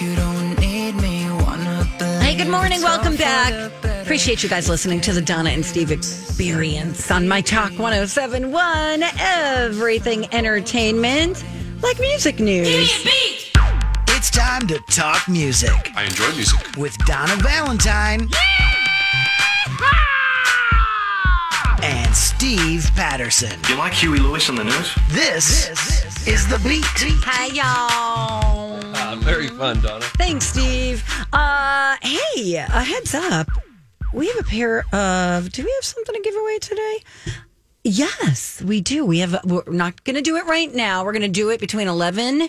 You don't need me, wanna blame. Hey, good morning. Welcome back. Appreciate you guys listening to the Donna and Steve Experience on My Talk 1071. Everything entertainment, like music news. Give me a beat. It's time to talk music. I enjoy music. With Donna Valentine. Yee-haw! And Steve Patterson. You like Huey Lewis on the news? This is The Beat. Hi, y'all. Very fun, Donna. Thanks, Steve. Hey, a heads up. We have a pair of... Do we have something to give away today? Yes, we do. We're not going to do it right now. We're going to do it between 11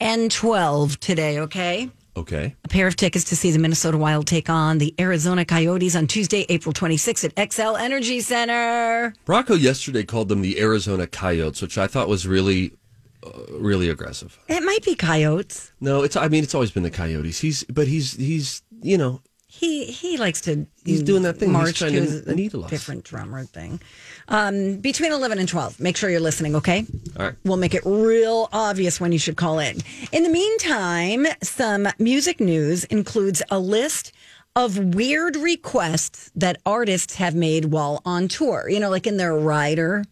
and 12 today, okay? Okay. A pair of tickets to see the Minnesota Wild take on the Arizona Coyotes on Tuesday, April 26th at XL Energy Center. Bracco yesterday called them the Arizona Coyotes, which I thought was really aggressive. It might be coyotes. No, it's always been the coyotes. He likes to. He's doing that thing. March he's trying to needle us. Different drummer thing. Between 11 and 12. Make sure you're listening. Okay. All right. We'll make it real obvious when you should call in. In the meantime, some music news includes a list of weird requests that artists have made while on tour. You know, like in their rider.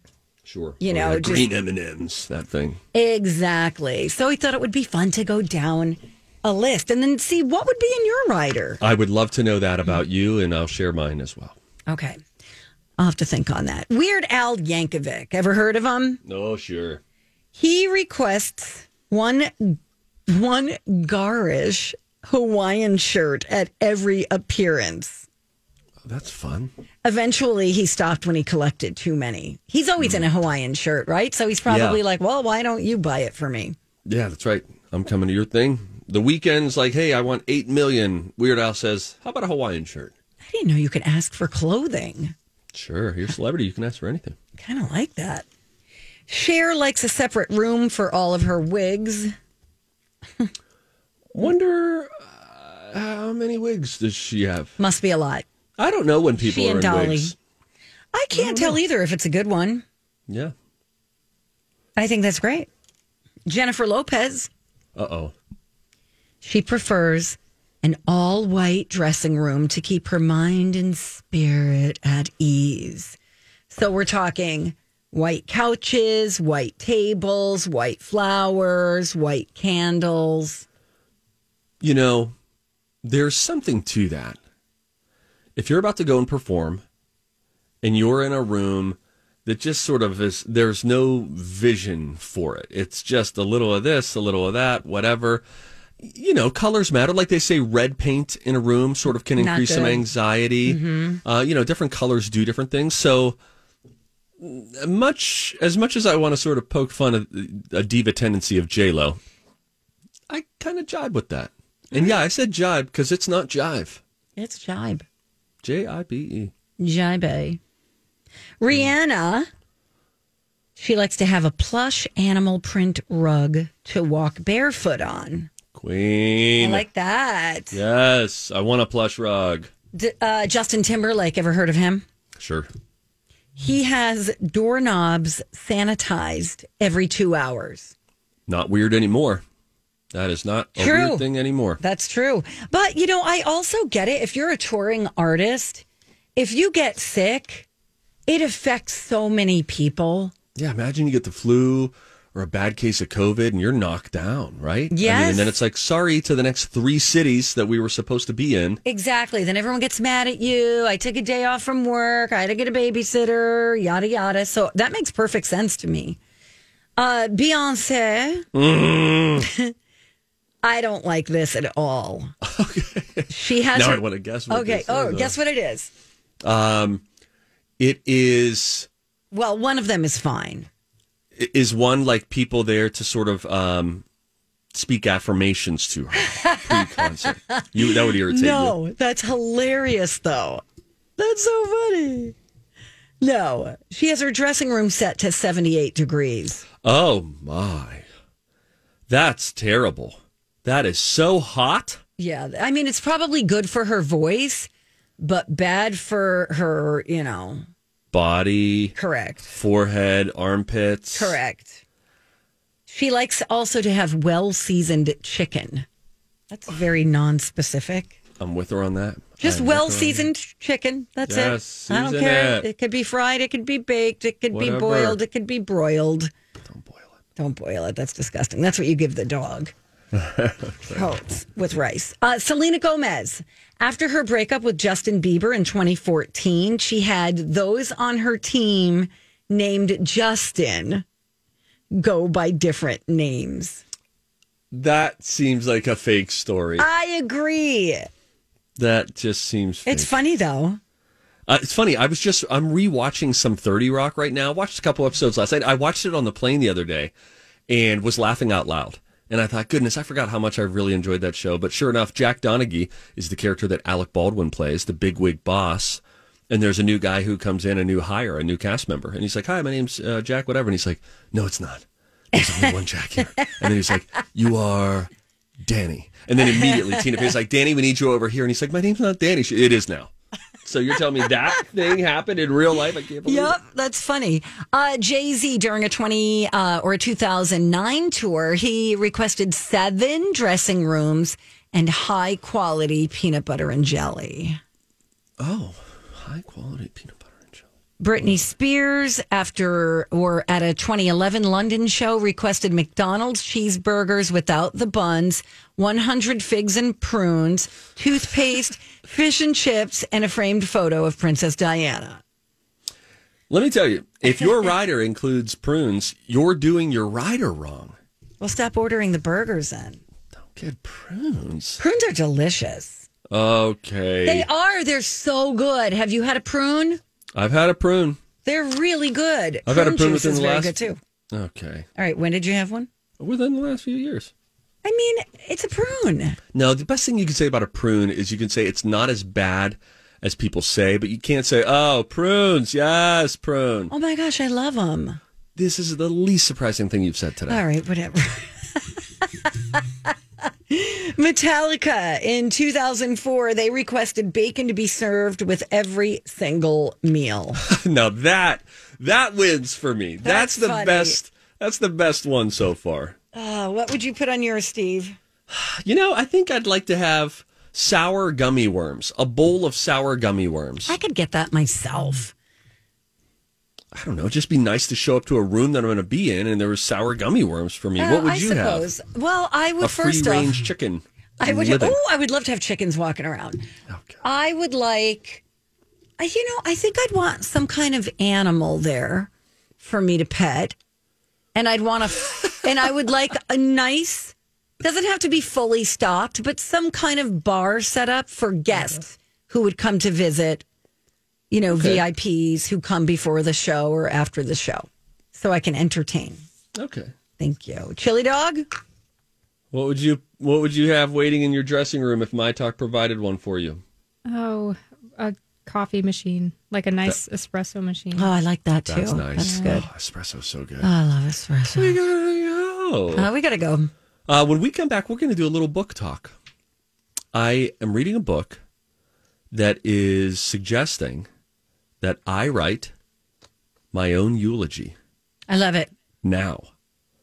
Sure. You know, like green M&Ms, that thing. Exactly. So he thought it would be fun to go down a list and then see what would be in your rider. I would love to know that about you, and I'll share mine as well. Okay. I'll have to think on that. Weird Al Yankovic. Ever heard of him? No, sure. He requests one garish Hawaiian shirt at every appearance. That's fun. Eventually, he stopped when he collected too many. He's always in a Hawaiian shirt, right? So he's probably like, well, why don't you buy it for me? Yeah, that's right. I'm coming to your thing. The Weeknd's like, hey, I want 8 million. Weird Al says, how about a Hawaiian shirt? I didn't know you could ask for clothing. Sure. You're a celebrity. You can ask for anything. Kind of like that. Cher likes a separate room for all of her wigs. Wonder how many wigs does she have? Must be a lot. I don't know when people are in wigs. I can't tell either if it's a good one. Yeah. I think that's great. Jennifer Lopez. Uh-oh. She prefers an all-white dressing room to keep her mind and spirit at ease. So we're talking white couches, white tables, white flowers, white candles. You know, there's something to that. If you're about to go and perform and you're in a room that just sort of is, there's no vision for it. It's just a little of this, a little of that, whatever. You know, colors matter. Like they say, red paint in a room sort of can increase some anxiety. Mm-hmm. You know, different colors do different things. So much as I want to sort of poke fun at a diva tendency of J-Lo, I kind of jibe with that. And yeah, I said jibe because it's not jive. It's jibe. J-I-B-E. Jibe. Rihanna, she likes to have a plush animal print rug to walk barefoot on. Queen. I like that. Yes, I want a plush rug. Justin Timberlake, ever heard of him? Sure. He has doorknobs sanitized every 2 hours. Not weird anymore. That is not a weird thing anymore. That's true. But, you know, I also get it. If you're a touring artist, if you get sick, it affects so many people. Yeah, imagine you get the flu or a bad case of COVID and you're knocked down, right? Yes. I mean, and then it's like, sorry to the next three cities that we were supposed to be in. Exactly. Then everyone gets mad at you. I took a day off from work. I had to get a babysitter, yada, yada. So that makes perfect sense to me. Beyonce. Mm. I don't like this at all. Okay. She has. Now I want to guess what it is. Okay. Oh, guess what it is. It is. Well, one of them is fine. Is one like people there to sort of speak affirmations to her pre-concert? That would irritate you. No, that's hilarious, though. That's so funny. No, she has her dressing room set to 78 degrees. Oh, my. That's terrible. That is so hot. Yeah. I mean, it's probably good for her voice, but bad for her, you know. Body. Correct. Forehead, armpits. Correct. She likes also to have well-seasoned chicken. That's very non-specific. I'm with her on that. Just well-seasoned chicken. That's it. I don't care. It could be fried. It could be baked. It could be boiled. It could be broiled. Don't boil it. Don't boil it. That's disgusting. That's what you give the dog. Coats with rice. Selena Gomez. After her breakup with Justin Bieber in 2014, she had those on her team named Justin go by different names. That seems like a fake story. I agree. That just seems fake. It's funny, though. It's funny. I'm rewatching some 30 Rock right now. I watched a couple episodes last night. I watched it on the plane the other day and was laughing out loud. And I thought, goodness, I forgot how much I really enjoyed that show. But sure enough, Jack Donaghy is the character that Alec Baldwin plays, the bigwig boss. And there's a new guy who comes in, a new hire, a new cast member. And he's like, hi, my name's Jack whatever. And he's like, no, it's not. There's only one Jack here. And then he's like, you are Danny. And then immediately Tina Fey's like, Danny, we need you over here. And he's like, my name's not Danny. It is now. So you're telling me that thing happened in real life? I can't believe it. Yep, that's funny. Jay-Z, during a 2009 tour, he requested 7 dressing rooms and high-quality peanut butter and jelly. Oh, high-quality peanut butter and jelly. Britney Spears, at a 2011 London show, requested McDonald's cheeseburgers without the buns, 100 figs and prunes, toothpaste, fish and chips, and a framed photo of Princess Diana. Let me tell you, if your rider includes prunes, you're doing your rider wrong. Well, stop ordering the burgers then. Don't get prunes. Prunes are delicious. Okay. They are. They're so good. Have you had a prune? I've had a prune. They're really good. I've had a prune within the last... Prune juice is very good, too. Okay. All right, when did you have one? Within the last few years. I mean, it's a prune. No, the best thing you can say about a prune is you can say it's not as bad as people say, but you can't say, oh, prunes, yes, prune. Oh, my gosh, I love them. This is the least surprising thing you've said today. All right, whatever. Metallica, in 2004, they requested bacon to be served with every single meal. Now, that wins for me. That's the best. That's the best one so far. What would you put on yours, Steve? You know, I think I'd like to have sour gummy worms, a bowl of sour gummy worms. I could get that myself. I don't know. It'd just be nice to show up to a room that I'm going to be in and there were sour gummy worms for me. What would you have? Well, I would first off... A free-range chicken. I would love to have chickens walking around. Oh, God. I would like... You know, I think I'd want some kind of animal there for me to pet. And I'd want and I would like a nice, doesn't have to be fully stocked, but some kind of bar set up for guests who would come to visit, you know, VIPs who come before the show or after the show so I can entertain. Okay. Thank you. Chili dog? What would you have waiting in your dressing room if My Talk provided one for you? Oh, a coffee machine, like a nice espresso machine. Oh, I like that too. That's nice. That's good. Oh, espresso's so good. Oh, I love espresso. We gotta go. When we come back, we're going to do a little book talk. I am reading a book that is suggesting that I write my own eulogy. I love it. Now.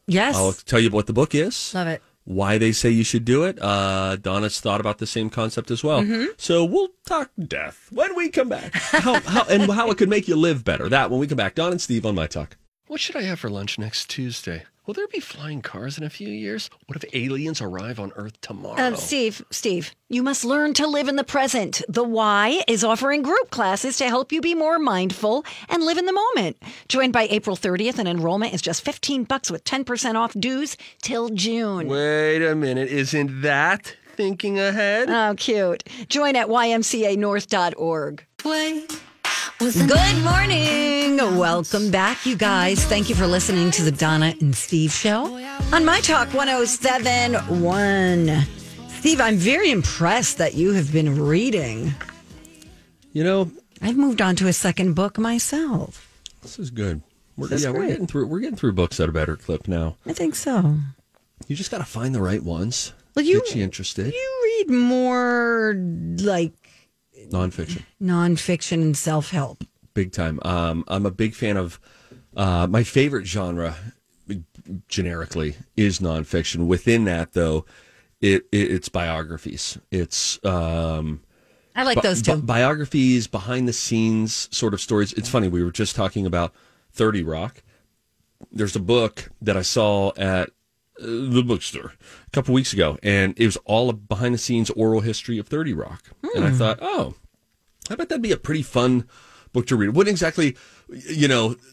Yes. I'll tell you what the book is. Love it. Why they say you should do it. Donna's thought about the same concept as well. Mm-hmm. So we'll talk death when we come back. How it could make you live better. That when we come back. Don and Steve on My Talk. What should I have for lunch next Tuesday? Will there be flying cars in a few years? What if aliens arrive on Earth tomorrow? Steve, you must learn to live in the present. The Y is offering group classes to help you be more mindful and live in the moment. Join by April 30th, and enrollment is just $15 with 10% off dues till June. Wait a minute, isn't that thinking ahead? Oh, cute. Join at ymcanorth.org. Play. Good morning. Welcome back, you guys. Thank you for listening to the Donna and Steve show on My Talk 1071. Steve, I'm very impressed that you have been reading. You know, I've moved on to a second book myself. This is good. We're getting through books at a better clip now. I think so. You just got to find the right ones. Well, get you interested. You read more like nonfiction and self-help. Big time. I'm a big fan of my favorite genre, generically, is nonfiction. Within that, though, it's biographies. It's I like those too. Biographies, behind-the-scenes sort of stories. It's funny. We were just talking about 30 Rock. There's a book that I saw at the bookstore a couple weeks ago, and it was all a behind the scenes oral history of 30 Rock. And I thought, I bet that'd be a pretty fun book to read. It wouldn't exactly,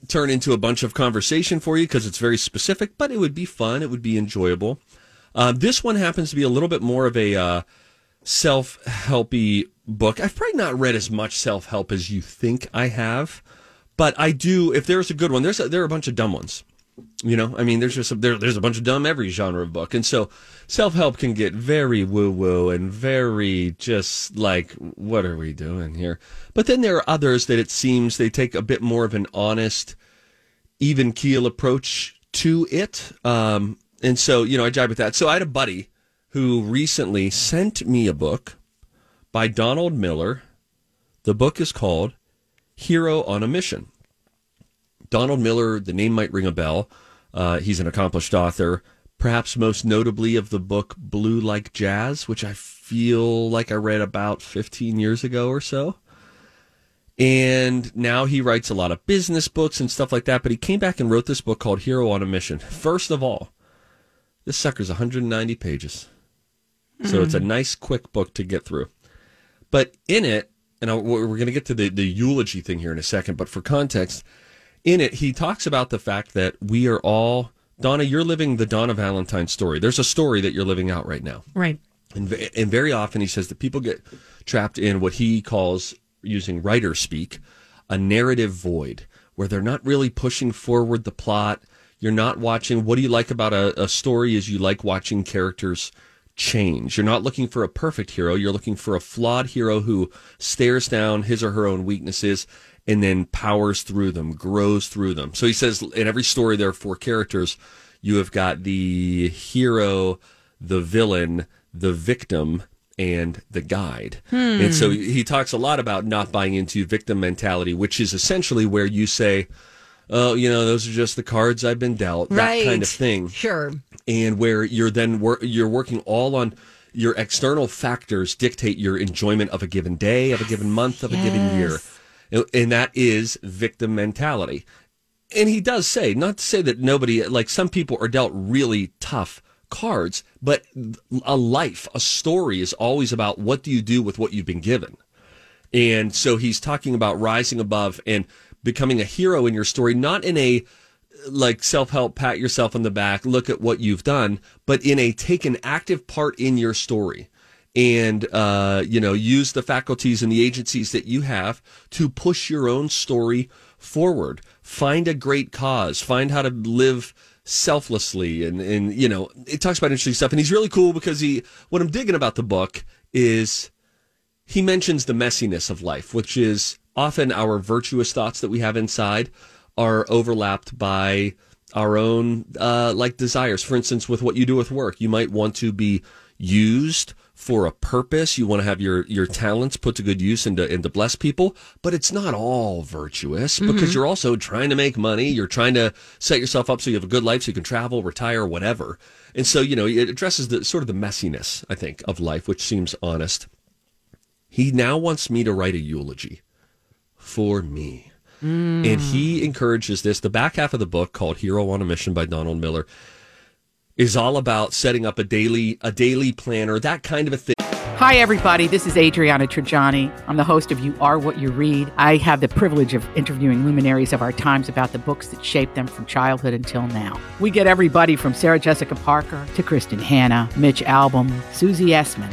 turn into a bunch of conversation for you because it's very specific, but it would be fun. It would be enjoyable. This one happens to be a little bit more of a self-helpy book. I've probably not read as much self-help as you think I have, but I do. If there's a good one, there are a bunch of dumb ones. There's a bunch of dumb every genre of book. And so self-help can get very woo-woo and very just like, what are we doing here? But then there are others that it seems they take a bit more of an honest, even keel approach to it. And so, I jive with that. So I had a buddy who recently sent me a book by Donald Miller. The book is called Hero on a Mission. Donald Miller, the name might ring a bell. He's an accomplished author, perhaps most notably of the book Blue Like Jazz, which I feel like I read about 15 years ago or so. And now he writes a lot of business books and stuff like that, but he came back and wrote this book called Hero on a Mission. First of all, this sucker's 190 pages. So it's a nice, quick book to get through. But in it, and we're going to get to the eulogy thing here in a second, but for context, in it, he talks about the fact that we are all... Donna, you're living the Donna Valentine story. There's a story that you're living out right now. Right. And very often he says that people get trapped in what he calls, using writer speak, a narrative void, where they're not really pushing forward the plot. You're not watching... What do you like about a story is you like watching characters change. You're not looking for a perfect hero. You're looking for a flawed hero who stares down his or her own weaknesses and then powers through them, grows through them. So he says in every story there are four characters. You have got the hero, the villain, the victim, and the guide. And so he talks a lot about not buying into victim mentality, which is essentially where you say, oh, those are just the cards I've been dealt, right. That kind of thing. Sure. And where you're then you're working all on your external factors dictate your enjoyment of a given day, of a given month, of a given year. And that is victim mentality. And he does say, not to say that nobody, like some people are dealt really tough cards, but a story is always about what do you do with what you've been given. And so he's talking about rising above and becoming a hero in your story, not in a like self-help, pat yourself on the back, look at what you've done, but in a take an active part in your story. And, use the faculties and the agencies that you have to push your own story forward. Find a great cause. Find how to live selflessly. And it talks about interesting stuff. And he's really cool because what I'm digging about the book is he mentions the messiness of life, which is often our virtuous thoughts that we have inside are overlapped by our own, desires. For instance, with what you do with work, you might want to be used for a purpose. You want to have your talents put to good use and to bless people, but it's not all virtuous because you're also trying to make money. You're trying to set yourself up so you have a good life so you can travel, retire, whatever. And so, it addresses the sort of the messiness, I think, of life, which seems honest. He now wants me to write a eulogy for me. And he encourages this. The back half of the book, called Hero on a Mission by Donald Miller, is all about setting up a daily planner, that kind of a thing. Hi, everybody. This is Adriana Trigiani. I'm the host of You Are What You Read. I have the privilege of interviewing luminaries of our times about the books that shaped them from childhood until now. We get everybody from Sarah Jessica Parker to Kristen Hanna, Mitch Albom, Susie Essman,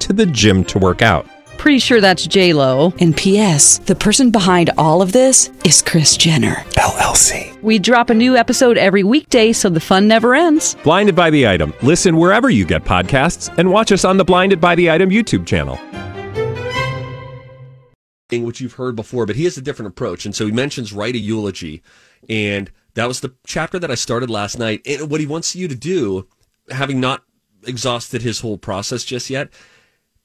to the gym to work out. Pretty sure that's J-Lo. And P.S., the person behind all of this is Kris Jenner, LLC. We drop a new episode every weekday so the fun never ends. Blinded by the Item. Listen wherever you get podcasts and watch us on the Blinded by the Item YouTube channel. Which you've heard before, but he has a different approach. And so he mentions write a eulogy. And that was the chapter that I started last night. And what he wants you to do, having not exhausted his whole process just yet,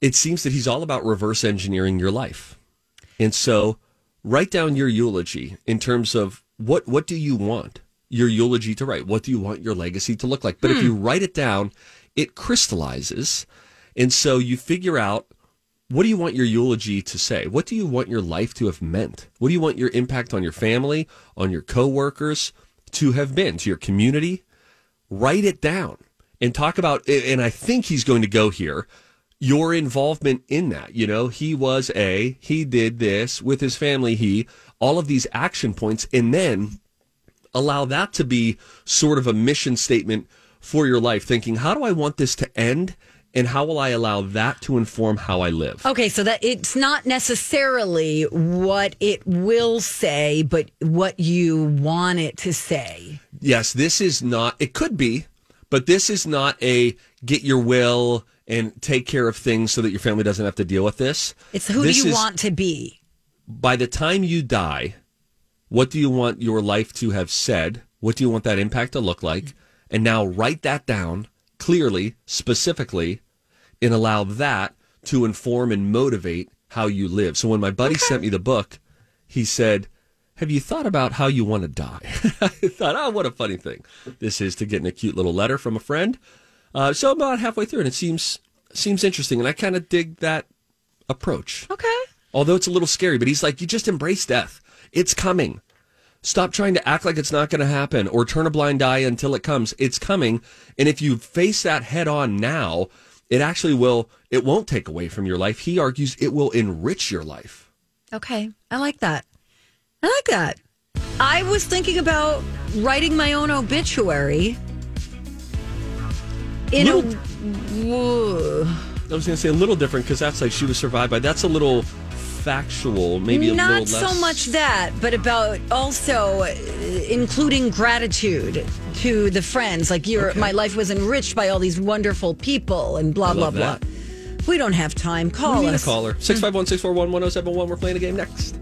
it seems that he's all about reverse engineering your life. And so write down your eulogy in terms of what do you want your eulogy to write? What do you want your legacy to look like? But if you write it down, it crystallizes. And so you figure out, what do you want your eulogy to say? What do you want your life to have meant? What do you want your impact on your family, on your coworkers to have been, to your community? Write it down and talk about, and I think he's going to go here, your involvement in that. You know, he did this with his family, all of these action points, and then allow that to be sort of a mission statement for your life, thinking, how do I want this to end? And how will I allow that to inform how I live? Okay, so that it's not necessarily what it will say, but what you want it to say. Yes, this is not, it could be, but this is not a get your will and take care of things so that your family doesn't have to deal with this. It's who do you want to be? By the time you die, what do you want your life to have said? What do you want that impact to look like? And now write that down clearly, specifically, and allow that to inform and motivate how you live. So when my buddy sent me the book, he said, have you thought about how you want to die? I thought, oh, what a funny thing this is to get in a cute little letter from a friend. So I'm about halfway through, and it seems interesting, and I kind of dig that approach. Okay. Although it's a little scary, but he's like, you just embrace death. It's coming. Stop trying to act like it's not going to happen or turn a blind eye until it comes. It's coming, and if you face that head on now, it actually will. It won't take away from your life. He argues it will enrich your life. Okay. I like that. I was thinking about writing my own obituary. I was going to say a little different, because that's like she was survived by. That's a little factual, maybe a little less. Not so much that, but about also including gratitude to the friends. Like, my life was enriched by all these wonderful people and blah, blah, blah. We don't have time. Call us. Call her. 651-641-1071. We're playing a game next.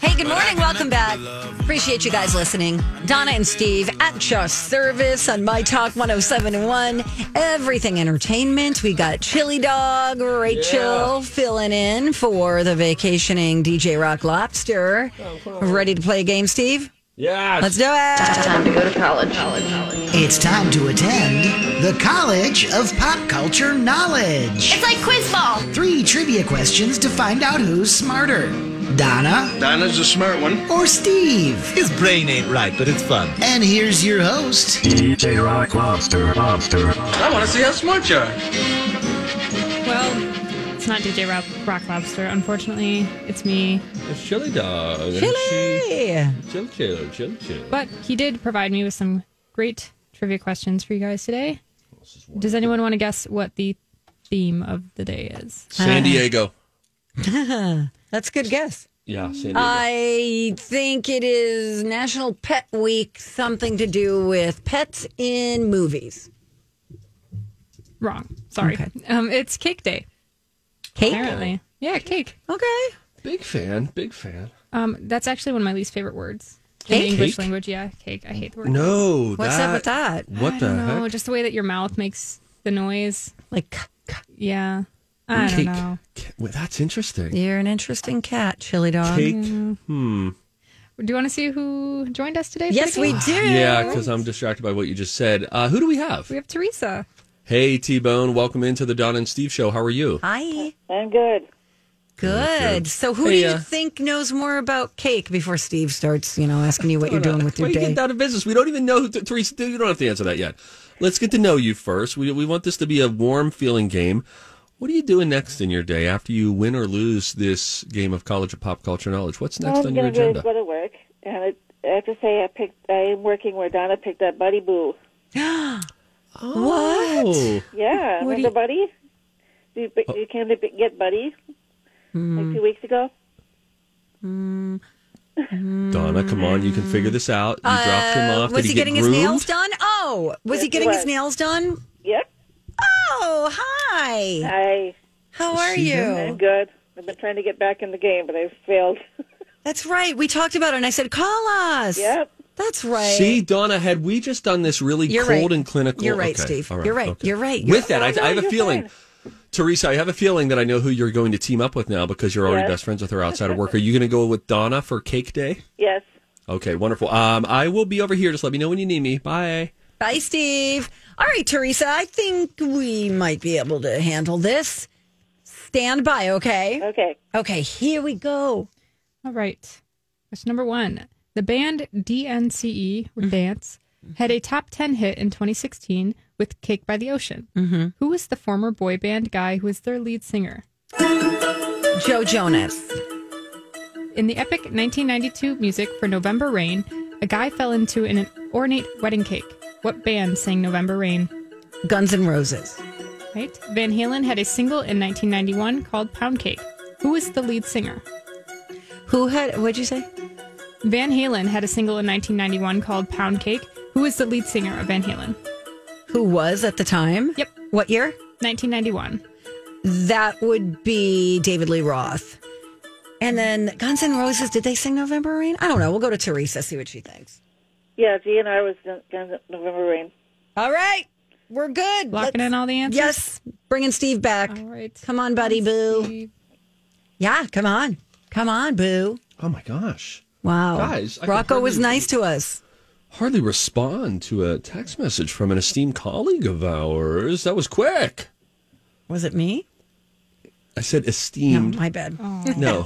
Hey, good morning. Welcome back. Appreciate you guys listening. Donna and Steve at your service on My Talk 1071. Everything entertainment. We got Chili Dog, Rachel filling in for the vacationing DJ Rock Lobster. Ready to play a game, Steve? Yeah. Let's do it. It's time to go to college. It's time to attend the College of Pop Culture Knowledge. It's like Quiz Ball. 3 trivia questions to find out who's smarter. Donna. Donna's a smart one. Or Steve. His brain ain't right, but it's fun. And here's your host, DJ Rock Lobster. I want to see how smart you are. Well, it's not DJ Rock Lobster. Unfortunately, it's me. It's Chili Dog. Chili. But he did provide me with some great trivia questions for you guys today. Does anyone want to guess what the theme of the day is? San Diego. That's a good guess. Yeah, San Diego. I think it is National Pet Week, something to do with pets in movies. Wrong. Sorry. Okay. It's Cake Day. Cake? Apparently. Yeah, cake. Okay. Big fan, big fan. That's actually one of my least favorite words. Cake? In the English language, yeah, cake. I hate the word. No, what's up with that? What the heck? No, just the way that your mouth makes the noise, like yeah. I don't know. Well, that's interesting. You're an interesting cat, Chili Dog. Cake. Yeah. Do you want to see who joined us today? Yes, we do. Yeah, because I'm distracted by what you just said. Who do we have? We have Teresa. Hey, T-Bone. Welcome into the Don and Steve Show. How are you? Hi. I'm good. Good. So who do you think knows more about cake before Steve starts, you know, asking you what you're doing with your day? You get down to business. We don't even know who Teresa. You don't have to answer that yet. Let's get to know you first. We want this to be a warm feeling game. What are you doing next in your day after you win or lose this game of College of Pop Culture Knowledge? What's next on your agenda? I'm going to work, and I have to say I am working where Donna picked up Buddy Boo. What? Yeah, remember Buddy? You came to get Buddy. Like 2 weeks ago? Donna, come on. You can figure this out. You dropped him off. Was he getting his nails done? Oh, was he getting his nails done? Yep. Oh, hi. Hi. How are you? I'm good. I've been trying to get back in the game, but I've failed. That's right. We talked about it, and I said, call us. Yep. That's right. See, Donna, had we just done this really and clinical... You're right, okay. Steve. Right. You're right. Okay. You're right. You're I have a feeling... Fine. Teresa, I have a feeling that I know who you're going to team up with now because you're already best friends with her outside of work. Are you going to go with Donna for Cake Day? Yes. Okay, wonderful. I will be over here. Just let me know when you need me. Bye. Bye, Steve. All right, Teresa, I think we might be able to handle this. Stand by, okay? Okay. Okay, here we go. All right. Question number one. The band DNCE, or Dance, had a top 10 hit in 2016 with Cake by the Ocean. Mm-hmm. Who was the former boy band guy who was their lead singer? Joe Jonas. In the epic 1992 music for November Rain, a guy fell into an ornate wedding cake. What band sang November Rain? Guns N' Roses. Right. Van Halen had a single in 1991 called Pound Cake. Who was the lead singer? What'd you say? Van Halen had a single in 1991 called Pound Cake. Who was the lead singer of Van Halen? Who was at the time? Yep. What year? 1991. That would be David Lee Roth. And then Guns N' Roses, did they sing November Rain? I don't know. We'll go to Teresa, see what she thinks. Yeah, DNR was November Rain. All right. We're good. Locking in all the answers? Yes. Bringing Steve back. All right. Come on, buddy, boo. Steve. Yeah, come on. Come on, boo. Oh, my gosh. Wow. Guys. Rocco was nice to us. Hardly respond to a text message from an esteemed colleague of ours. That was quick. Was it me? I said esteemed. No, my bad. Oh. No,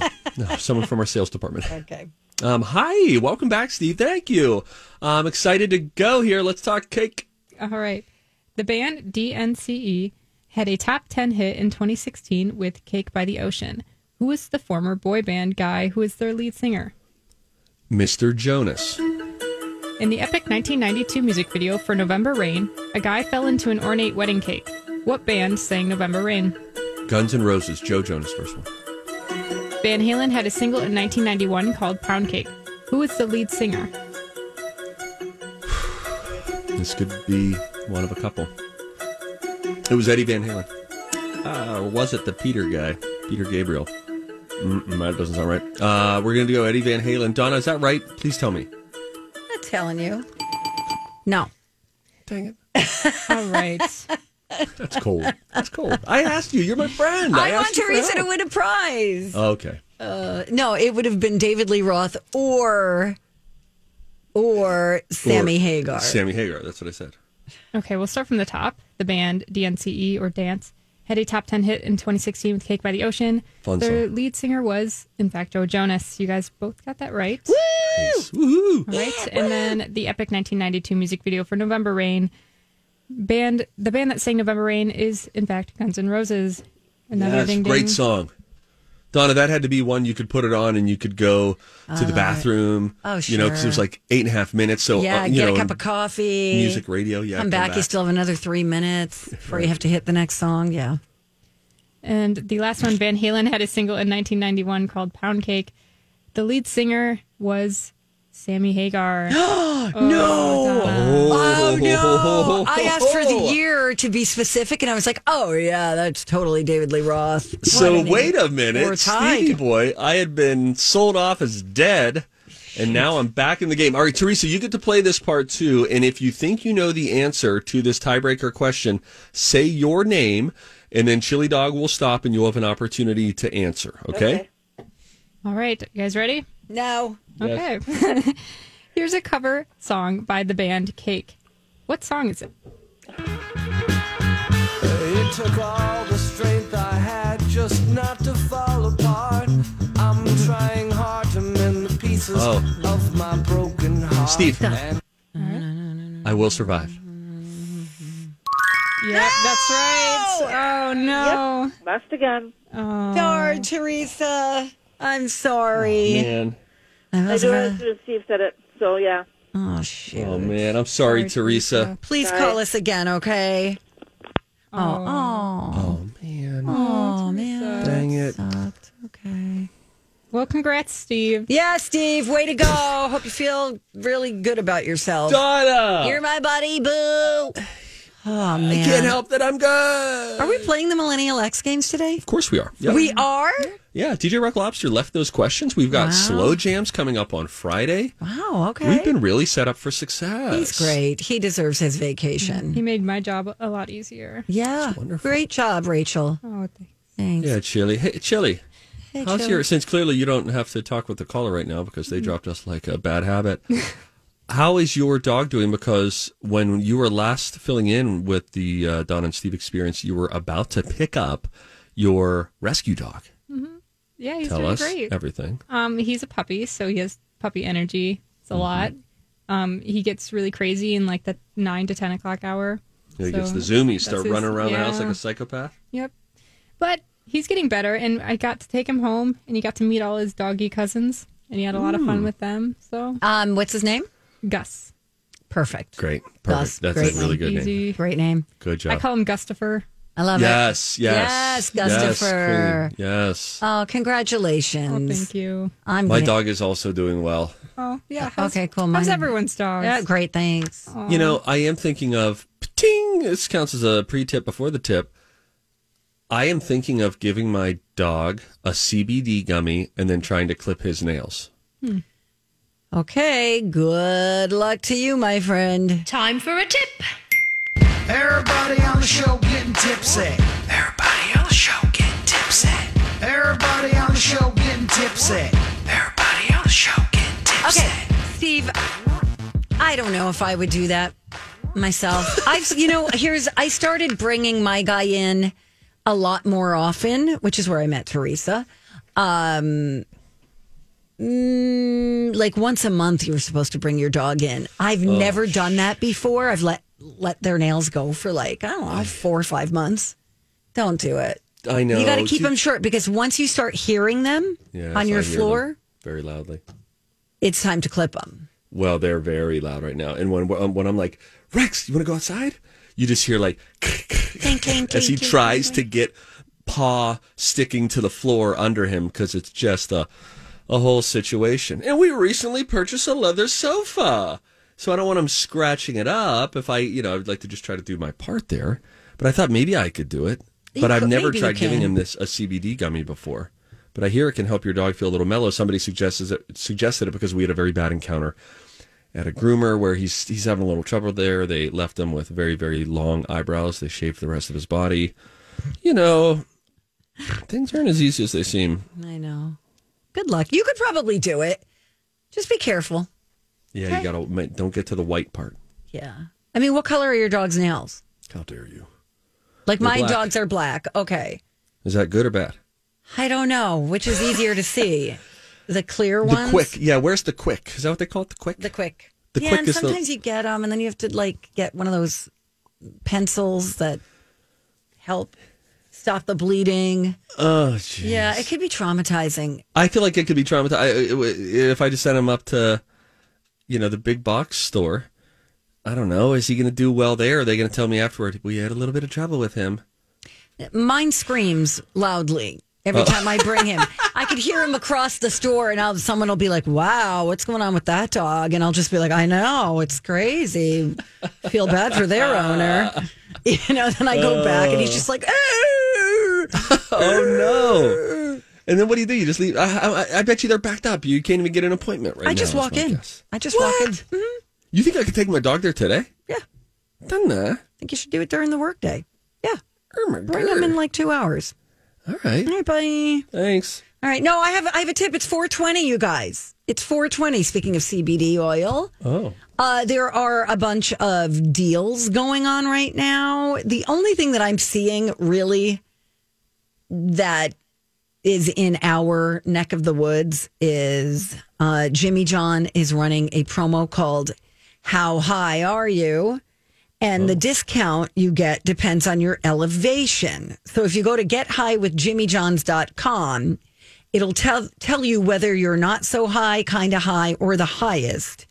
someone from our sales department. Okay. Hi, welcome back, Steve. Thank you. I'm excited to go here. Let's talk cake. All right. The band DNCE had a top 10 hit in 2016 with Cake by the Ocean. Who was the former boy band guy who is their lead singer? Mr. Jonas. In the epic 1992 music video for November Rain, a guy fell into an ornate wedding cake. What band sang November Rain? Guns N' Roses, Joe Jonas, first one. Van Halen had a single in 1991 called Pound Cake. Who was the lead singer? This could be one of a couple. It was Eddie Van Halen. Or was it the Peter guy? Peter Gabriel. That doesn't sound right. We're going to go Eddie Van Halen. Donna, is that right? Please tell me. Telling you. No. Dang it. All right. That's cold. That's cold. I asked you. You're my friend. I want Teresa to win a prize. Oh, okay. No, it would have been David Lee Roth or Sammy Hagar. Sammy Hagar. That's what I said. Okay, we'll start from the top. The band DNCE, or Dance, had a top 10 hit in 2016 with Cake by the Ocean. Fun Their song. Lead singer was, in fact, Joe Jonas. You guys both got that right. Woo! Nice. Woohoo! All right, yeah, and then the epic 1992 music video for November Rain. The band that sang November Rain is, in fact, Guns N' Roses. Another ding ding. Great song. Donna, that had to be one you could put it on and you could go to the bathroom. Oh, sure. You know, because it was like 8.5 minutes. So, yeah, get a cup of coffee. Music radio, yeah. Come back. You still have another 3 minutes before you have to hit the next song, yeah. And the last one, Van Halen had a single in 1991 called Pound Cake. The lead singer was Sammy Hagar. Oh, no. I asked for the year to be specific, and I was like, oh, yeah, that's totally David Lee Roth. So wait a minute. Stevie Boy, I had been sold off as dead, and now I'm back in the game. All right, Teresa, you get to play this part, too. And if you think you know the answer to this tiebreaker question, say your name, and then Chili Dog will stop, and you'll have an opportunity to answer, okay? All right. You guys ready? No. Okay. Yes. Here's a cover song by the band Cake. What song is it? It took all the strength I had just not to fall apart. I'm trying hard to mend the pieces of my broken heart. Steve. I Will Survive. Yep, that's right. Oh, no. Yep. Bust again. Oh. Darn, Teresa. I'm sorry. Oh, man. I do it as Steve said it, so yeah. Oh, shit. Oh, man. I'm sorry, Teresa. Please call us again, okay? Oh, man. Oh, man. Dang it. Sucked. Okay. Well, congrats, Steve. Yeah, Steve. Way to go. Hope you feel really good about yourself. Donna! You're my buddy, boo. Oh, man. I can't help that I'm good. Are we playing the Millennial X Games today? Of course we are. Yep. We are? Yeah, DJ Rock Lobster left those questions. We've got slow jams coming up on Friday. Wow, okay. We've been really set up for success. He's great. He deserves his vacation. He made my job a lot easier. Yeah. That's wonderful. Great job, Rachel. Oh, thanks. Yeah, Chili. Hey, Chili. Hey, how's Chili. Since clearly you don't have to talk with the caller right now because they dropped us like a bad habit. How is your dog doing? Because when you were last filling in with the Don and Steve experience, you were about to pick up your rescue dog. Mm-hmm. Yeah, he's doing great. Tell us everything. He's a puppy, so he has puppy energy. It's a lot. He gets really crazy in like the 9 to 10 o'clock hour. Yeah, he gets the zoomies, start running around the house like a psychopath. Yep. But he's getting better, and I got to take him home, and he got to meet all his doggy cousins, and he had a lot of fun with them. So, what's his name? Gus. Perfect. Great. Perfect. Gus, that's a really good name. Great name. Good job. I call him Gustifer. I love it. Yes. Yes, Gustifer. Yes. Oh, congratulations. Oh, thank you. My dog is also doing well. Oh, yeah. Okay, cool. How's everyone's dog? Yeah, great. Thanks. Aww. You know, I am thinking of, this counts as a pre-tip before the tip. I am thinking of giving my dog a CBD gummy and then trying to clip his nails. Okay, good luck to you, my friend. Time for a tip. Everybody on the show getting tipsy. Everybody on the show getting tipsy. Everybody on the show getting tipsy. Everybody on the show getting tipsy. Okay, Steve, I don't know if I would do that myself. I started bringing my guy in a lot more often, which is where I met Teresa. Like once a month, you were supposed to bring your dog in. I've never done that before. I've let their nails go for like, I don't know, 4 or 5 months. Don't do it. I know. You got to keep them short because once you start hearing them on your floor very loudly, it's time to clip them. Well, they're very loud right now. And when I'm like, Rex, you want to go outside? You just hear like, as he tries to get paw sticking to the floor under him because it's just a whole situation. And we recently purchased a leather sofa. So I don't want him scratching it up. If I'd like to just try to do my part there. But I thought maybe I could do it. But I've never tried giving him a CBD gummy before. But I hear it can help your dog feel a little mellow. Somebody suggested it because we had a very bad encounter at a groomer where he's having a little trouble there. They left him with very, very long eyebrows. They shaved the rest of his body. You know, things aren't as easy as they seem. I know. Good luck. You could probably do it. Just be careful. Yeah, okay. You gotta don't get to the white part. Yeah. I mean, what color are your dog's nails? How dare you? Like my dogs are black. Okay. Is that good or bad? I don't know. Which is easier to see? The clear ones? The quick. Yeah, where's the quick? Is that what they call it? The quick? The quick. The quick and is sometimes you get them and then you have to like get one of those pencils that help stop the bleeding. Oh, jeez. Yeah, it could be traumatizing. I feel like it could be traumatizing. If I just sent him up to, the big box store, I don't know. Is he going to do well there? Or are they going to tell me afterward, we had a little bit of trouble with him? Mine screams loudly. every time I bring him. I could hear him across the store, and someone will be like, wow, what's going on with that dog? And I'll just be like, I know, it's crazy. I feel bad for their owner. You know, then I go back, and he's just like, oh, no. And then what do? You just leave? I bet you they're backed up. You can't even get an appointment right now. I just walk in. Mm-hmm. You think I could take my dog there today? Yeah. Donna, I think you should do it during the workday. Yeah. Oh my God. Bring him in like 2 hours. All right. All right, bye. Thanks. All right. No, I have a tip. It's 420, you guys. It's 420. Speaking of CBD oil. Oh. There are a bunch of deals going on right now. The only thing that I'm seeing really that is in our neck of the woods is Jimmy John is running a promo called How High Are You? And the discount you get depends on your elevation. So if you go to gethighwithjimmyjohns.com, it'll tell you whether you're not so high, kind of high, or the highest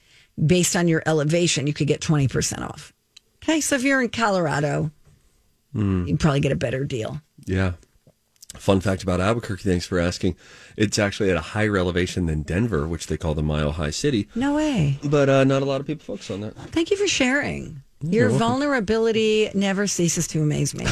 based on your elevation. You could get 20% off. Okay, so if you're in Colorado, you'd probably get a better deal. Yeah. Fun fact about Albuquerque, thanks for asking. It's actually at a higher elevation than Denver, which they call the Mile High City. No way. But not a lot of people focus on that. Thank you for sharing. Your vulnerability never ceases to amaze me.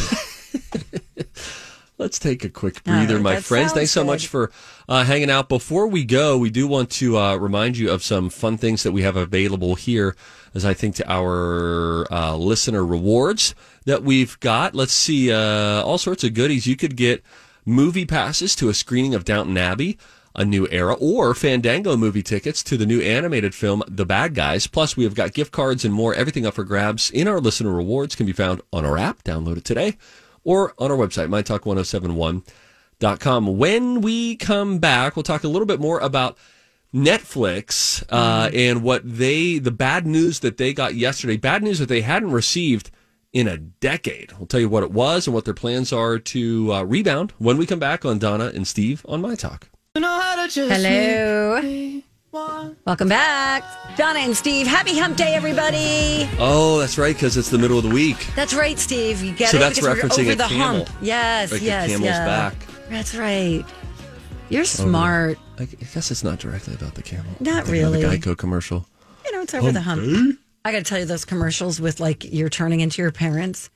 Let's take a quick breather, my friends. Thanks so much for hanging out. Before we go, we do want to remind you of some fun things that we have available here as I think to our listener rewards that we've got. Let's see, all sorts of goodies. You could get movie passes to a screening of Downton Abbey, A New Era, or Fandango movie tickets to the new animated film, The Bad Guys. Plus, we have got gift cards and more. Everything up for grabs in our listener rewards can be found on our app. Download it today or on our website, mytalk1071.com. When we come back, we'll talk a little bit more about Netflix and what the bad news that they got yesterday, bad news that they hadn't received in a decade. We'll tell you what it was and what their plans are to rebound when we come back on Donna and Steve on My Talk. Hello. Welcome back. Donna and Steve. Happy hump day, everybody. Oh, that's right, because it's the middle of the week. That's right, Steve. You get so it? So that's referencing over the camel. Hump. Yes, like yes, the camel's back. That's right. You're smart. I guess it's not directly about the camel. Not really. The Geico commercial. You know, it's over hump the hump. Day? I got to tell you, those commercials with, like, you're turning into your parents.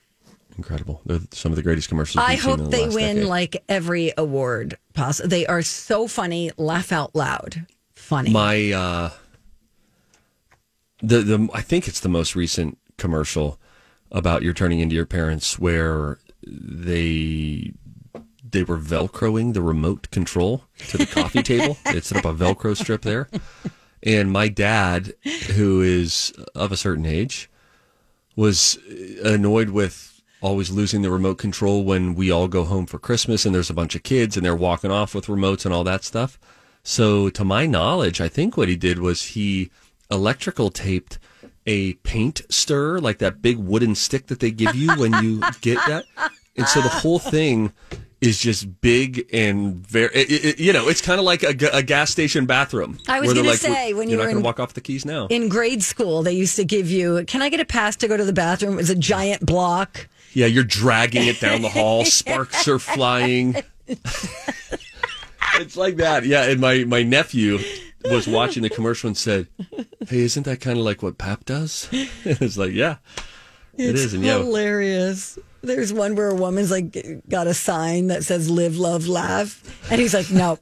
Incredible. They're some of the greatest commercials I've seen in the last decade. I hope they win, like, every award possible. They are so funny, laugh out loud. Funny. My, I think it's the most recent commercial about you're turning into your parents where they were Velcroing the remote control to the coffee table. They set up a Velcro strip there. And my dad, who is of a certain age, was annoyed with always losing the remote control when we all go home for Christmas and there's a bunch of kids and they're walking off with remotes and all that stuff. So to my knowledge, I think what he did was he electrical taped a paint stirrer, like that big wooden stick that they give you when you get that. And so the whole thing is just big and very, you know, it's kind of like a gas station bathroom. I was going to say, when you're not going to walk off the keys now. In grade school, they used to give you, can I get a pass to go to the bathroom? It was a giant block. Yeah, you're dragging it down the hall. Sparks are flying. It's like that. Yeah, and my nephew was watching the commercial and said, hey, isn't that kind of like what Pap does? And it's like, yeah, it is. And hilarious. There's one where a woman's like got a sign that says live, love, laugh. And he's like, no,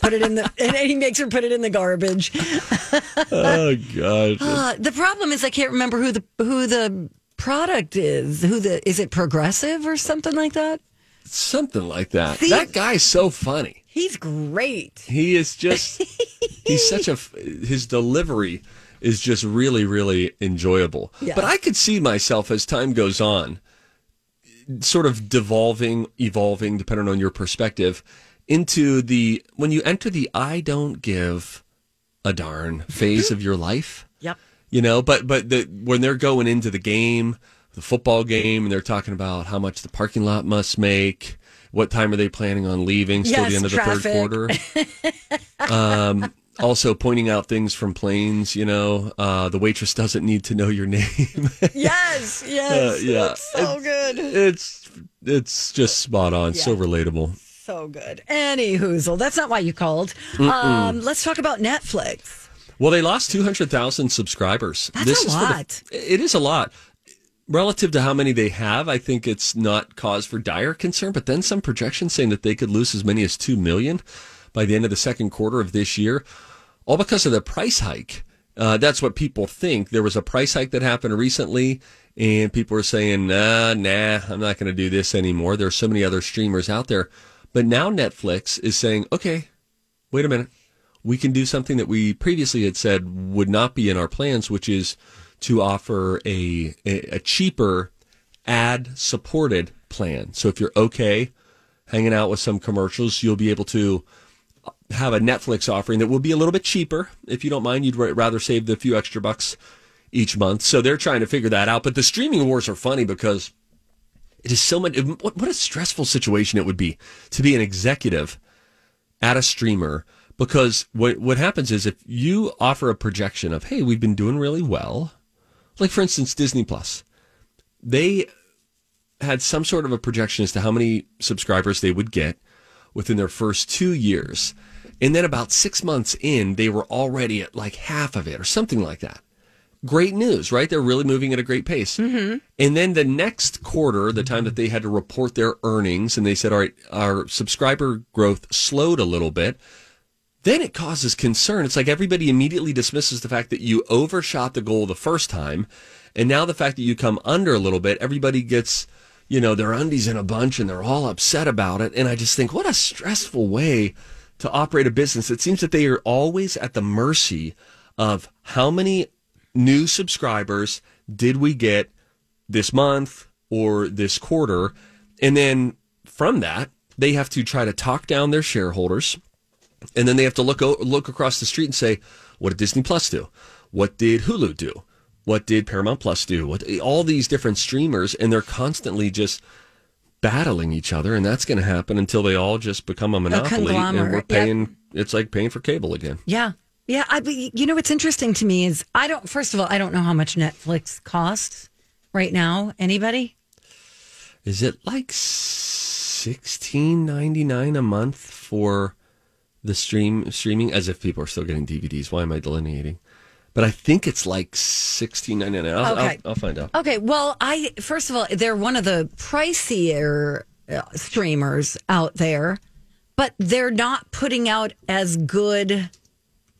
put it in the, and he makes her put it in the garbage. Oh, gosh. The problem is I can't remember who the product is. Is it Progressive or something like that? Something like that. See, that guy's so funny. He's great. He is just he's such a his delivery is just really, really enjoyable. Yeah. But I could see myself as time goes on sort of evolving depending on your perspective into the when you enter the I don't give a darn phase of your life. Yep. You know, but when they're going into the game, the football game, and they're talking about how much the parking lot must make, what time are they planning on leaving? Still the end of the third quarter. Also pointing out things from planes, you know, the waitress doesn't need to know your name. Yes. It's so good. It's just spot on. Yeah. So relatable. So good. Any hoozle. That's not why you called. Let's talk about Netflix. Well, they lost 200,000 subscribers. That's a lot. It is a lot. Relative to how many they have, I think it's not cause for dire concern, but then some projections saying that they could lose as many as 2 million by the end of the second quarter of this year, all because of the price hike. That's what people think. There was a price hike that happened recently, and people are saying, nah, I'm not going to do this anymore. There are so many other streamers out there. But now Netflix is saying, okay, wait a minute. We can do something that we previously had said would not be in our plans, which is to offer a cheaper ad-supported plan. So if you're okay hanging out with some commercials, you'll be able to have a Netflix offering that will be a little bit cheaper. If you don't mind, you'd rather save the few extra bucks each month. So they're trying to figure that out. But the streaming wars are funny because it is so much. What a stressful situation it would be to be an executive at a streamer. Because what happens is if you offer a projection of, hey, we've been doing really well, like, for instance, Disney Plus, they had some sort of a projection as to how many subscribers they would get within their first 2 years. And then about 6 months in, they were already at like half of it or something like that. Great news, right? They're really moving at a great pace. Mm-hmm. And then the next quarter, the time that they had to report their earnings, and they said, all right, our subscriber growth slowed a little bit. Then it causes concern. It's like everybody immediately dismisses the fact that you overshot the goal the first time. And now the fact that you come under a little bit, everybody gets, you know, their undies in a bunch and they're all upset about it. And I just think, what a stressful way to operate a business. It seems that they are always at the mercy of how many new subscribers did we get this month or this quarter. And then from that, they have to try to talk down their shareholders. And then they have to look across the street and say, what did Disney Plus do? What did Hulu do? What did Paramount Plus do? All these different streamers, and they're constantly just battling each other, and that's going to happen until they all just become a monopoly. And we're paying, It's like paying for cable again. Yeah. Yeah. You know, what's interesting to me is I don't know how much Netflix costs right now. Anybody? Is it like $16.99 a month for the streaming, as if people are still getting DVDs? Why am I delineating? But I think it's like $16.99. I'll find out. Okay. Well, first of all, they're one of the pricier streamers out there, but they're not putting out as good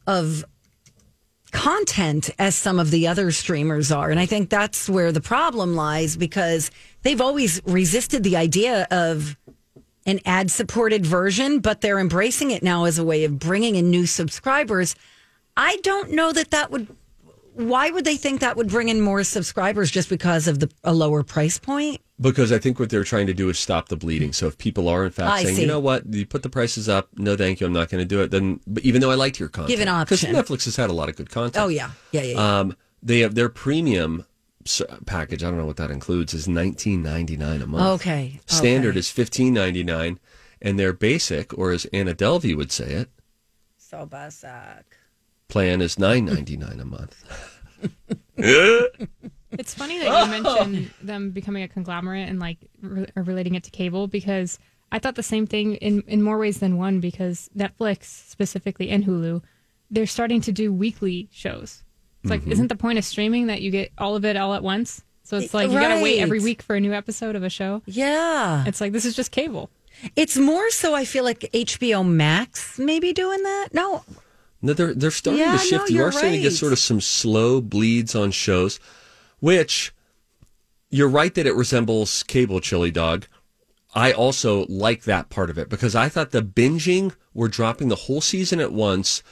of content as some of the other streamers are. And I think that's where the problem lies, because they've always resisted the idea of an ad-supported version, but they're embracing it now as a way of bringing in new subscribers. I don't know that would... Why would they think that would bring in more subscribers just because of a lower price point? Because I think what they're trying to do is stop the bleeding. So if people are, in fact, saying, you know what, you put the prices up, no thank you, I'm not going to do it, then even though I liked your content... Give an option. Because Netflix has had a lot of good content. Oh, yeah. Yeah. They have their premium package, I don't know what that includes, is $19.99 a month. Okay. Standard is $15.99, and their basic, or as Anna Delvey would say it, so basic, plan is $9.99 a month. It's funny that you mentioned them becoming a conglomerate and like relating it to cable, because I thought the same thing in more ways than one. Because Netflix specifically and Hulu, they're starting to do weekly shows. It's like, isn't the point of streaming that you get all of it all at once? So it's like, you got to wait every week for a new episode of a show. Yeah. It's like, this is just cable. It's more so, I feel like HBO Max maybe doing that. No, they're starting to shift. You are starting to get sort of some slow bleeds on shows, which you're right that it resembles cable, chili dog. I also like that part of it, because I thought the binging, we're dropping the whole season at once,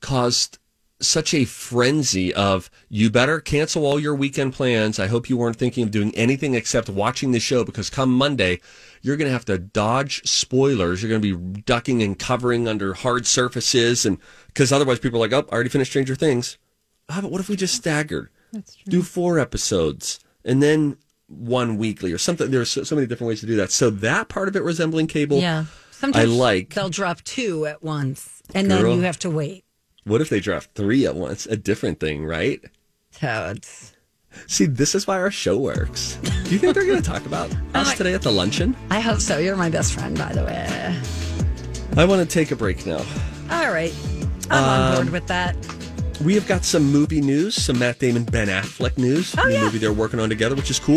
caused such a frenzy of, you better cancel all your weekend plans. I hope you weren't thinking of doing anything except watching the show, because come Monday, you're going to have to dodge spoilers. You're going to be ducking and covering under hard surfaces, and because otherwise people are like, oh, I already finished Stranger Things. Ah, but what if we just staggered? That's true. Do 4 episodes and then one weekly or something. There's so many different ways to do that. So that part of it resembling cable, sometimes I like. They'll drop 2 at once, and then you have to wait. What if they drop 3 at once? A different thing, right? Toads. See, this is why our show works. Do you think they're going to talk about us today at the luncheon? I hope so. You're my best friend, by the way. I want to take a break now. All right. I'm on board with that. We have got some movie news, some Matt Damon, Ben Affleck news. Oh, yeah. The movie they're working on together, which is cool.